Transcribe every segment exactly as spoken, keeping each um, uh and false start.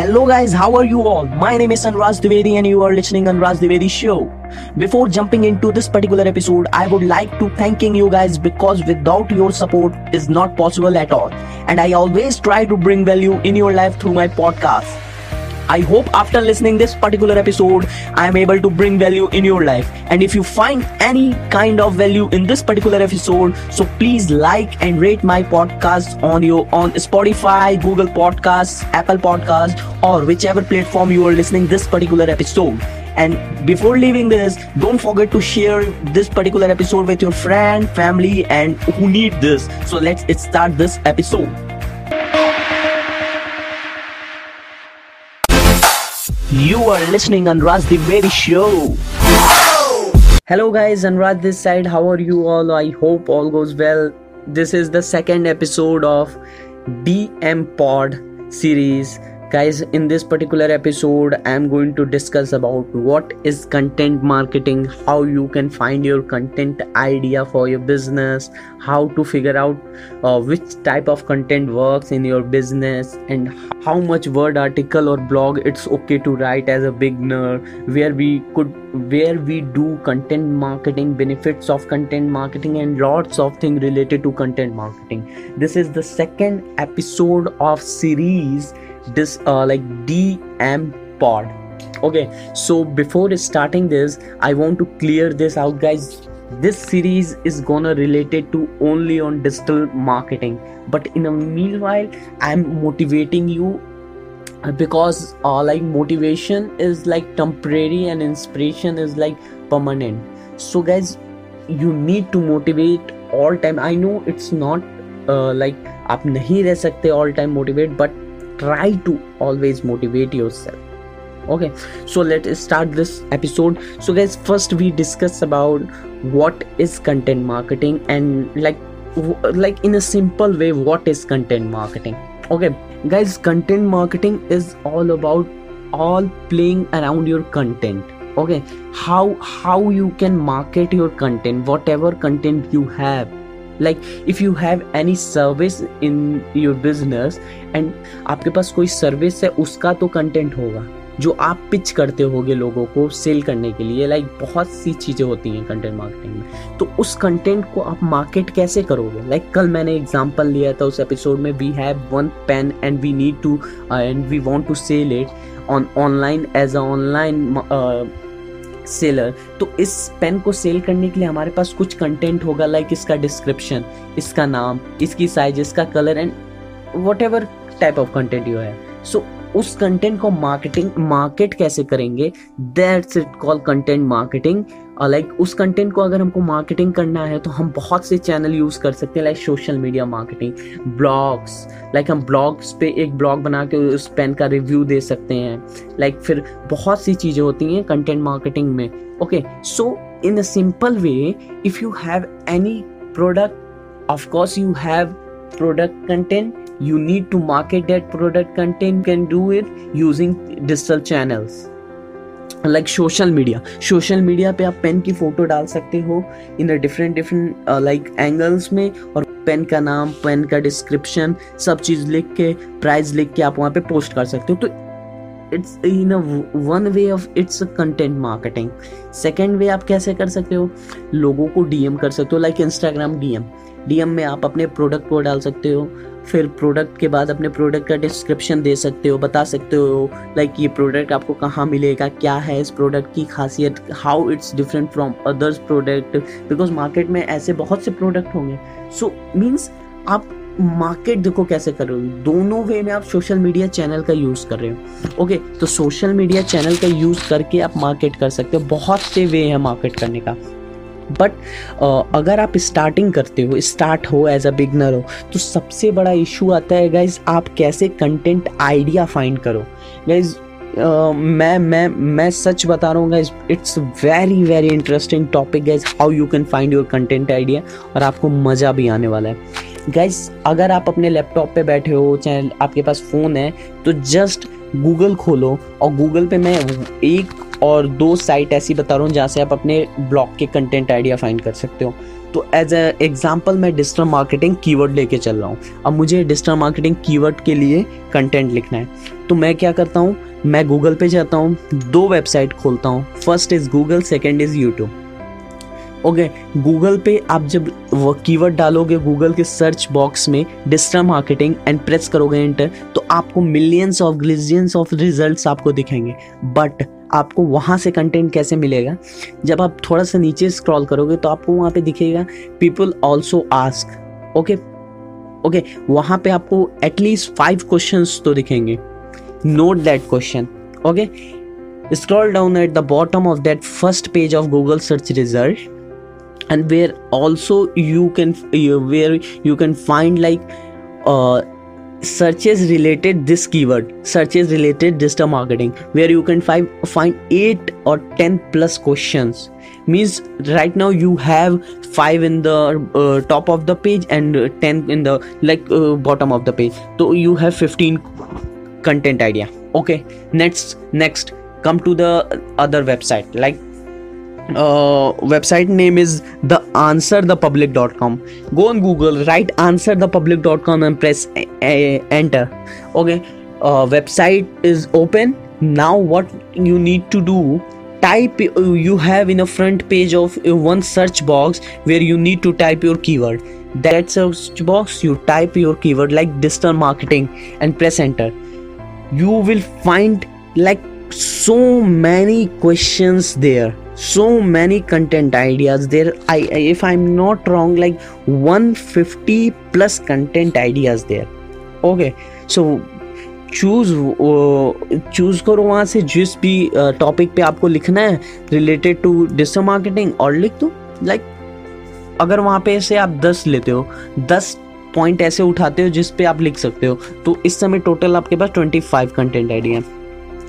Hello guys, how are you all? My name is Anurag Dwivedi and you are listening to Anurag Dwivedi Show. Before jumping into this particular episode, I would like to thanking you guys because without your support is not possible at all. And I always try to bring value in your life through my podcast. I hope after listening this particular episode, I am able to bring value in your life. And if you find any kind of value in this particular episode, so please like and rate my podcast on your on Spotify, Google Podcasts, Apple Podcasts, or whichever platform you are listening this particular episode. And before leaving this, don't forget to share this particular episode with your friend, family, and who need this. So let's start this episode. You are listening on Anurag Dwivedi Show. Hello guys, Anurag this side. How are you all? I hope all goes well. This is the second episode of D M Pod series. Guys, in this particular episode, I am going to discuss about what is content marketing, how you can find your content idea for your business, how to figure out uh, which type of content works in your business, and how much word article or blog it's okay to write as a beginner, where we could where we do content marketing, benefits of content marketing, and lots of things related to content marketing. This is the second episode of series this uh, like D M Pod. Okay, so before starting this, I want to clear this out, guys. This series is gonna related to only on digital marketing, but in the meanwhile, I'm motivating you, because uh, like motivation is like temporary and inspiration is like permanent. So guys, you need to motivate all time. I know it's not uh, like आप नहीं रह सकते all time motivate, but try to always motivate yourself. Okay, so let's start this episode. So guys, first we discuss about what is content marketing and like like in a simple way what is content marketing. Okay guys, content marketing is all about all playing around your content. Okay, how how you can market your content, whatever content you have. Like if you have any service in your business and आपके पास कोई service है, उसका तो content होगा जो आप pitch करते होगे लोगों को sell करने के लिए. Like बहुत सी चीज़ें होती हैं content marketing में, तो उस content को आप market कैसे करोगे. Like कल मैंने example लिया था उस episode में, we have one pen and we need to uh, and we want to sell it on online as a online uh, seller. तो इस पेन को सेल करने के लिए हमारे पास कुछ कंटेंट होगा, लाइक इसका डिस्क्रिप्शन, इसका नाम, इसकी साइज, इसका colour, and whatever type of content you है. सो उस कंटेंट को मार्केटिंग मार्केट कैसे करेंगे, that's it call content marketing. Like उस कंटेंट को अगर हमको मार्केटिंग करना है तो हम बहुत से चैनल यूज़ कर सकते हैं, like social media marketing, blogs. Like हम ब्लॉग्स पे एक ब्लॉग बना के उस पेन का रिव्यू दे सकते हैं. लाइक फिर बहुत सी चीज़ें होती हैं कंटेंट मार्केटिंग में. Okay, so in a simple way, if you have any product, of course you have product content, you need to market that product content. Can do it using digital channels like social media. Social media पे आप pen की photo डाल सकते हो in a different different uh, like angles में, और pen का नाम, पेन का description, सब चीज़ लिख के, price लिख के आप वहाँ पे post कर सकते हो. तो it's in a one way of it's a content marketing. Second way आप कैसे कर सकते हो, लोगों को D M कर सकते हो, like Instagram D M. D M में आप अपने प्रोडक्ट को डाल सकते हो, फिर प्रोडक्ट के बाद अपने प्रोडक्ट का डिस्क्रिप्शन दे सकते हो, बता सकते हो लाइक ये प्रोडक्ट आपको कहाँ मिलेगा, क्या है इस प्रोडक्ट की खासियत, how it's different from others product, because market में ऐसे बहुत से प्रोडक्ट होंगे. सो मीन्स आप मार्केट देखो कैसे कर रहे हो. दोनों वे में आप सोशल मीडिया चैनल का यूज़ कर रहे हो. ओके, तो सोशल मीडिया चैनल का यूज़ करके आप मार्केट कर सकते हो. बहुत से वे हैं मार्केट करने का, बट uh, अगर आप स्टार्टिंग करते हो, स्टार्ट हो एज अ बिगनर हो, तो सबसे बड़ा इशू आता है गाइज़, आप कैसे कंटेंट आइडिया फाइंड करो. गाइज़ uh, मैं मैं मैं सच बता रहा हूँ guys, it's very very interesting topic guys, how you can find your content idea, और आपको मज़ा भी आने वाला है. गाइज़ अगर आप अपने लैपटॉप पे बैठे हो, चाहे आपके पास फ़ोन है, तो जस्ट गूगल खोलो, और गूगल पे मैं एक और दो साइट ऐसी बता रहा हूँ जहाँ से आप अपने ब्लॉग के कंटेंट आइडिया फाइंड कर सकते हो. तो एज ए एग्जाम्पल मैं डिजिटल मार्केटिंग कीवर्ड लेके चल रहा हूँ। अब मुझे डिजिटल मार्केटिंग कीवर्ड के लिए कंटेंट लिखना है, तो मैं क्या करता हूँ, मैं गूगल पे जाता हूँ, दो वेबसाइट खोलता हूँ, first is Google, second is YouTube. Okay, Google पे आप जब वो कीवर्ड डालोगे गूगल के सर्च बॉक्स में डिजिटल मार्केटिंग एंड प्रेस करोगे एंटर, तो आपको millions of gazillions of results आपको दिखेंगे। बट आपको वहाँ से कंटेंट कैसे मिलेगा, जब आप थोड़ा सा नीचे स्क्रॉल करोगे तो आपको वहाँ पे दिखेगा people also ask. Okay okay वहाँ पे आपको एटलीस्ट फाइव क्वेश्चंस तो दिखेंगे, note that question. Okay, scroll down at the bottom of that first page of Google search result and where also you can where you can find like searches related this keyword, searches related digital marketing, where you can find find eight or ten plus questions. Means right now you have five in the uh, top of the page and ten in the like uh, bottom of the page, so you have fifteen content idea. Okay, next next come to the other website, like Uh, website name is the answer the public dot com. Go on Google, write answer the public dot com and press a- a- enter. Okay, uh, website is open. Now what you need to do, type, you have in a front page of one search box where you need to type your keyword. That search box you type your keyword like digital marketing and press enter. You will find like so many questions there, so many content ideas there. I, I if I'm not wrong, like one hundred fifty plus content ideas there. Okay, so choose uh, choose करो वहाँ से जिस भी topic पे आपको लिखना है related to digital marketing और लिख दो। like अगर वहाँ पे से आप ten लेते हो, ten पॉइंट ऐसे उठाते हो जिस पे आप लिख सकते हो, तो इस समय टोटल आपके पास twenty-five content idea.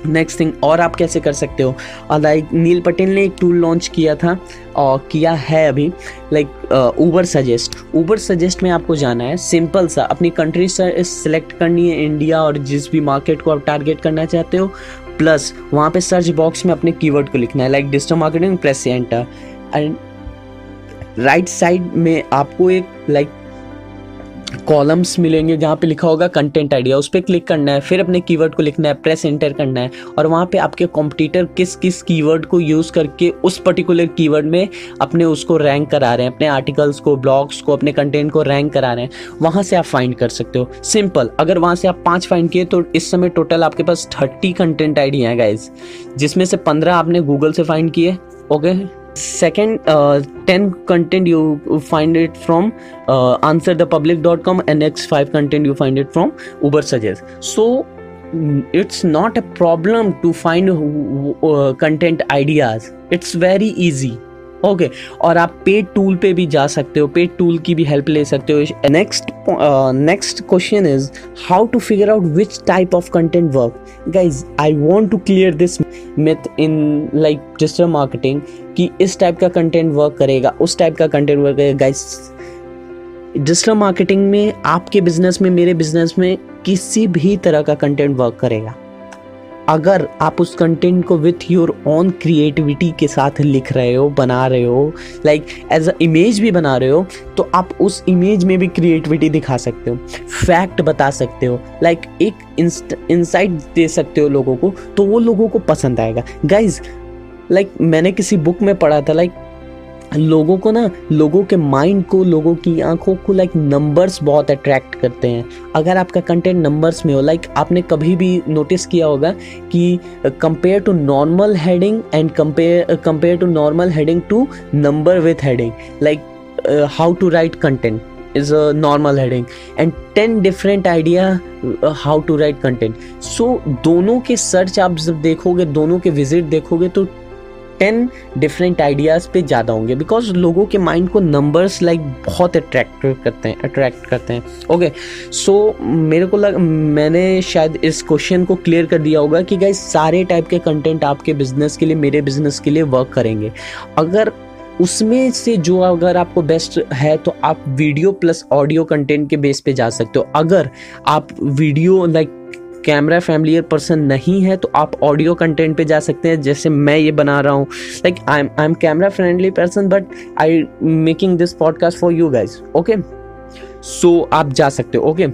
Next thing, और आप कैसे कर सकते हो, लाइक नील पटेल ने एक टूल लॉन्च किया था और किया है अभी, like Ubersuggest. Ubersuggest में आपको जाना है, सिंपल सा अपनी कंट्री सेलेक्ट करनी है इंडिया और जिस भी मार्केट को आप टारगेट करना चाहते हो, प्लस वहाँ पे सर्च बॉक्स में अपने कीवर्ड को लिखना है like digital marketing, press enter. And right side में आपको एक लाइक like, कॉलम्स मिलेंगे जहाँ पे लिखा होगा कंटेंट आइडिया, उस पर क्लिक करना है, फिर अपने कीवर्ड को लिखना है, प्रेस एंटर करना है, और वहाँ पे आपके कॉम्पिटिटर किस किस कीवर्ड को यूज़ करके उस पर्टिकुलर कीवर्ड में अपने उसको रैंक करा रहे हैं, अपने आर्टिकल्स को, ब्लॉग्स को, अपने कंटेंट को रैंक करा रहे हैं, वहाँ से आप फाइंड कर सकते हो। सिंपल, अगर वहाँ से आप पाँच फाइंड किए तो इस समय टोटल आपके पास थर्टी कंटेंट आइडिया है गाइज, जिसमें से पंद्रह आपने गूगल से फाइंड किए। Okay, second uh, ten content you find it from uh, answer the public dot com and next five content you find it from Ubersuggest. So it's not a problem to find uh, content ideas, it's very easy. Okay okay. और आप paid tool पे भी जा सकते हो, paid tool की भी help ले सकते हो। Next next question is how to figure out which type of content work. Guys I want to clear this myth in like digital marketing कि इस टाइप का कंटेंट वर्क करेगा, उस टाइप का कंटेंट वर्क करेगा। गाइज डिजिटल मार्केटिंग में, आपके business में, मेरे बिजनेस में किसी भी तरह का कंटेंट वर्क करेगा अगर आप उस कंटेंट को विथ योर ओन क्रिएटिविटी के साथ लिख रहे हो, बना रहे हो, लाइक एज अ इमेज भी बना रहे हो, तो आप उस इमेज में भी क्रिएटिविटी दिखा सकते हो, फैक्ट बता सकते हो, लाइक like एक इंसाइट दे सकते हो लोगों को, तो वो लोगों को पसंद आएगा। गाइज लाइक like, मैंने किसी बुक में पढ़ा था, लाइक like, लोगों को ना, लोगों के माइंड को, लोगों की आंखों को लाइक नंबर्स बहुत अट्रैक्ट करते हैं। अगर आपका कंटेंट नंबर्स में हो, लाइक आपने कभी भी नोटिस किया होगा कि compare to normal heading and compare compare to normal heading to number with heading, like how to write content is a normal heading and ten different idea uh, how to write content. So दोनों के search आप जब देखोगे, दोनों के visit देखोगे, तो ten different ideas पे ज़्यादा होंगे, बिकॉज लोगों के माइंड को नंबर्स लाइक like, बहुत अट्रैक्ट करते हैं अट्रैक्ट करते हैं ओके okay. सो so, मेरे को लग मैंने शायद इस क्वेश्चन को क्लियर कर दिया होगा कि गाइस सारे टाइप के कंटेंट आपके बिजनेस के लिए, मेरे बिजनेस के लिए वर्क करेंगे। अगर उसमें से जो अगर आपको बेस्ट है तो आप वीडियो प्लस ऑडियो कंटेंट के बेस पे जा सकते हो। अगर आप video like camera familiar person नहीं है तो आप ऑडियो कंटेंट पे जा सकते हैं, जैसे मैं ये बना रहा हूँ। Like I am I am camera friendly person but I making this podcast for you guys. Okay so आप जा सकते हो। Okay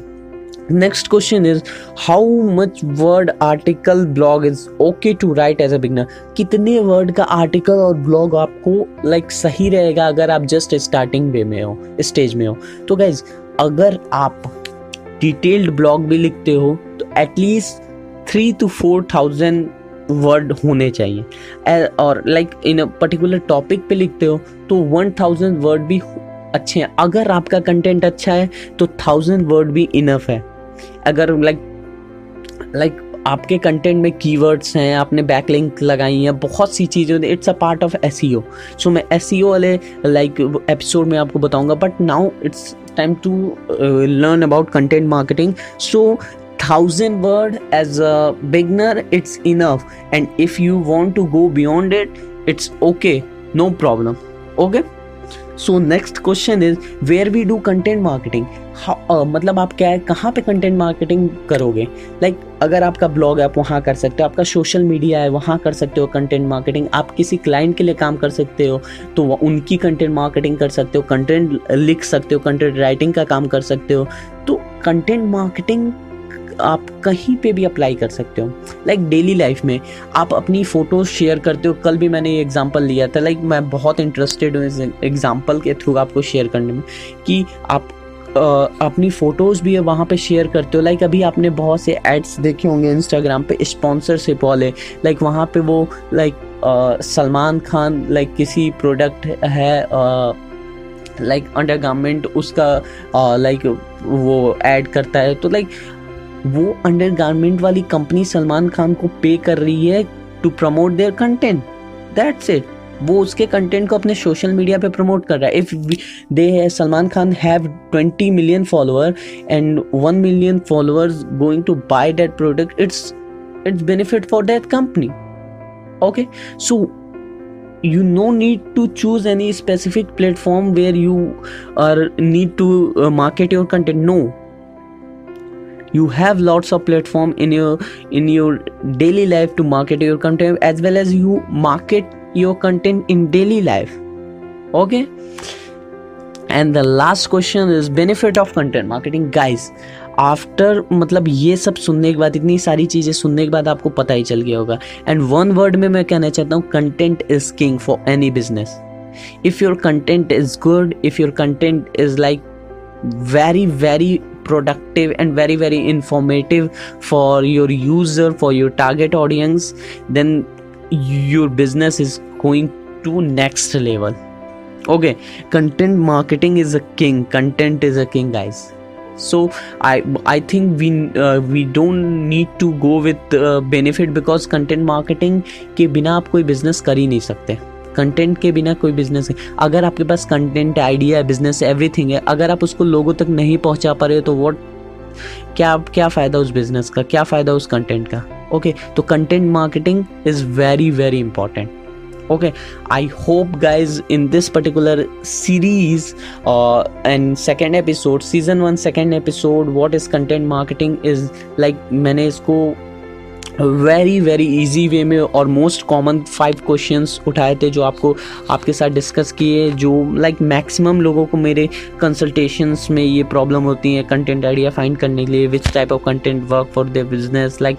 next question is how much word article blog is okay to write as a beginner। कितने word का article और blog आपको like सही रहेगा अगर आप just starting way में हो, stage में हो। तो guys अगर आप detailed blog भी लिखते हो तो at least three to four thousand word होने चाहिए, और like in a particular topic पे लिखते हो तो वन थाउजेंड वर्ड भी अच्छे हैं। अगर आपका कंटेंट अच्छा है तो थाउजेंड वर्ड भी इनफ है। अगर लाइक लाइक आपके कंटेंट में कीवर्ड्स हैं, आपने बैकलिंक लगाई हैं, बहुत सी चीज़ें, it's a part of SEO. So मैं एसईओ वाले लाइक एपिसोड में आपको बताऊंगा, but now it's time to learn about content marketing. So thousand word as a beginner it's enough, and if you want to go beyond it it's okay, no problem. Okay so next question is where we do content marketing. मतलब आप क्या है, कहाँ पे content marketing करोगे। Like like, अगर आपका blog है आप वहाँ कर सकते हो, आपका सोशल मीडिया है वहाँ कर सकते हो कंटेंट मार्केटिंग, आप किसी क्लाइंट के लिए काम कर सकते हो तो उनकी कंटेंट मार्केटिंग कर सकते हो, कंटेंट लिख सकते हो, कंटेंट राइटिंग का काम कर सकते हो। तो कंटेंट मार्केटिंग आप कहीं पे भी अप्लाई कर सकते हो। लाइक डेली लाइफ में आप अपनी फ़ोटोज़ शेयर करते हो। कल भी मैंने ये एग्जांपल लिया था, लाइक मैं बहुत इंटरेस्टेड हूँ इस एग्जांपल के थ्रू आपको शेयर करने में, कि आप आ, अपनी फ़ोटोज़ भी वहाँ पे शेयर करते हो। लाइक अभी आपने बहुत से एड्स देखे होंगे इंस्टाग्राम पे, स्पॉन्सरशिप वाले, लाइक वहाँ पे वो लाइक सलमान खान लाइक किसी प्रोडक्ट है आ, लाइक अंडरगारमेंट उसका लाइक वो ऐड करता है, तो लाइक वो अंडरगारमेंट वाली कंपनी सलमान खान को पे कर रही है to promote their content, that's it. वो उसके कंटेंट को अपने सोशल मीडिया पे प्रमोट कर रहा है। If they Salman Khan have twenty million follower and one million followers going to buy that product, it's it's benefit for that company. Okay so you no need to choose any specific platform where you are need to uh, market your content. No, you have lots of platform in your in your daily life to market your content, as well as you market your content in daily life. Okay, and the last question is benefit of content marketing. Guys after मतलब ये सब सुनने के बाद, इतनी सारी चीज़ें सुनने के बाद आपको पता ही चल गया होगा, एंड वन वर्ड में मैं कहना चाहता हूँ content is king for any business. If your content is good, if your content is like very very productive and very very informative for your user, for your target audience, then your business is going to next level. Okay content marketing is a king, content is a king guys. So I I think we uh, we don't need to go with uh, benefit, because content marketing के बिना आप कोई business कर ही नहीं सकते। Content के बिना कोई बिजनेस, अगर आपके पास कंटेंट आइडिया है, बिजनेस एवरीथिंग है, अगर आप उसको लोगों तक नहीं पहुंचा पा रहे हो तो वॉट क्या क्या फ़ायदा उस बिजनेस का, क्या फ़ायदा उस कंटेंट का। ओके okay, तो content marketing is very very important. Okay, I hope guys in this particular series uh, and second episode, season one second episode, what is content marketing is like मैंने इसको very very easy way में और most common five questions उठाए थे जो आपको आपके साथ डिस्कस किए, जो लाइक like, मैक्सिमम लोगों को मेरे कंसल्टेशंस में ये प्रॉब्लम होती है कंटेंट आइडिया फाइंड करने के लिए, which type of content work for their business, like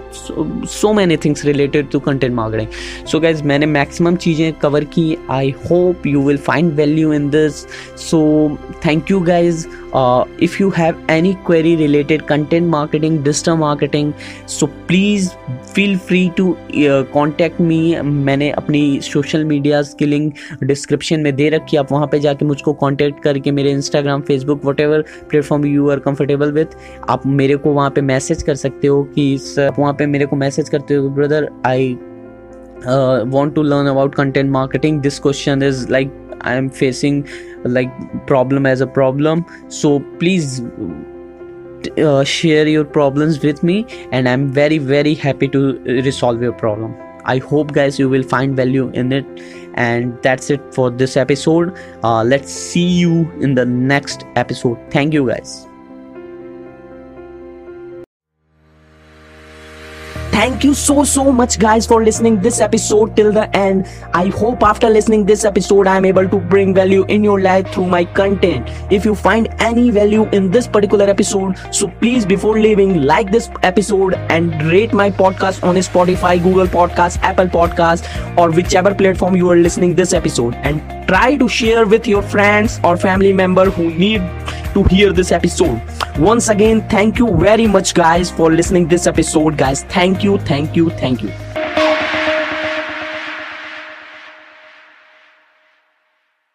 so many things related to content marketing. So guys मैंने मैक्सिमम चीज़ें कवर की, I hope you will find value in this. So thank you guys. If you have any query related content marketing, digital marketing, so please feel free to contact me. मैंने अपनी social medias की link description में दे रखी, आप वहाँ पे जाके मुझको कॉन्टैक्ट करके मेरे Instagram, Facebook, whatever platform you are comfortable with, आप मेरे को वहाँ पे मैसेज कर सकते हो कि सर, वहाँ पे मेरे को मैसेज करते हो brother I want to learn about content marketing, this question is like I am facing like problem as a problem, so please Uh, share your problems with me, and I'm very very happy to resolve your problem. I hope guys you will find value in it, and that's it for this episode. Uh, let's see you in the next episode. Thank you guys. Thank you so so much guys for listening this episode till the end. I hope after listening this episode I am able to bring value in your life through my content. If you find any value in this particular episode, so please before leaving like this episode and rate my podcast on Spotify, Google Podcast, Apple Podcast or whichever platform you are listening this episode, and try to share with your friends or family member who need to hear this episode. Once again, thank you very much guys for listening this episode guys. Thank you, thank you, thank you.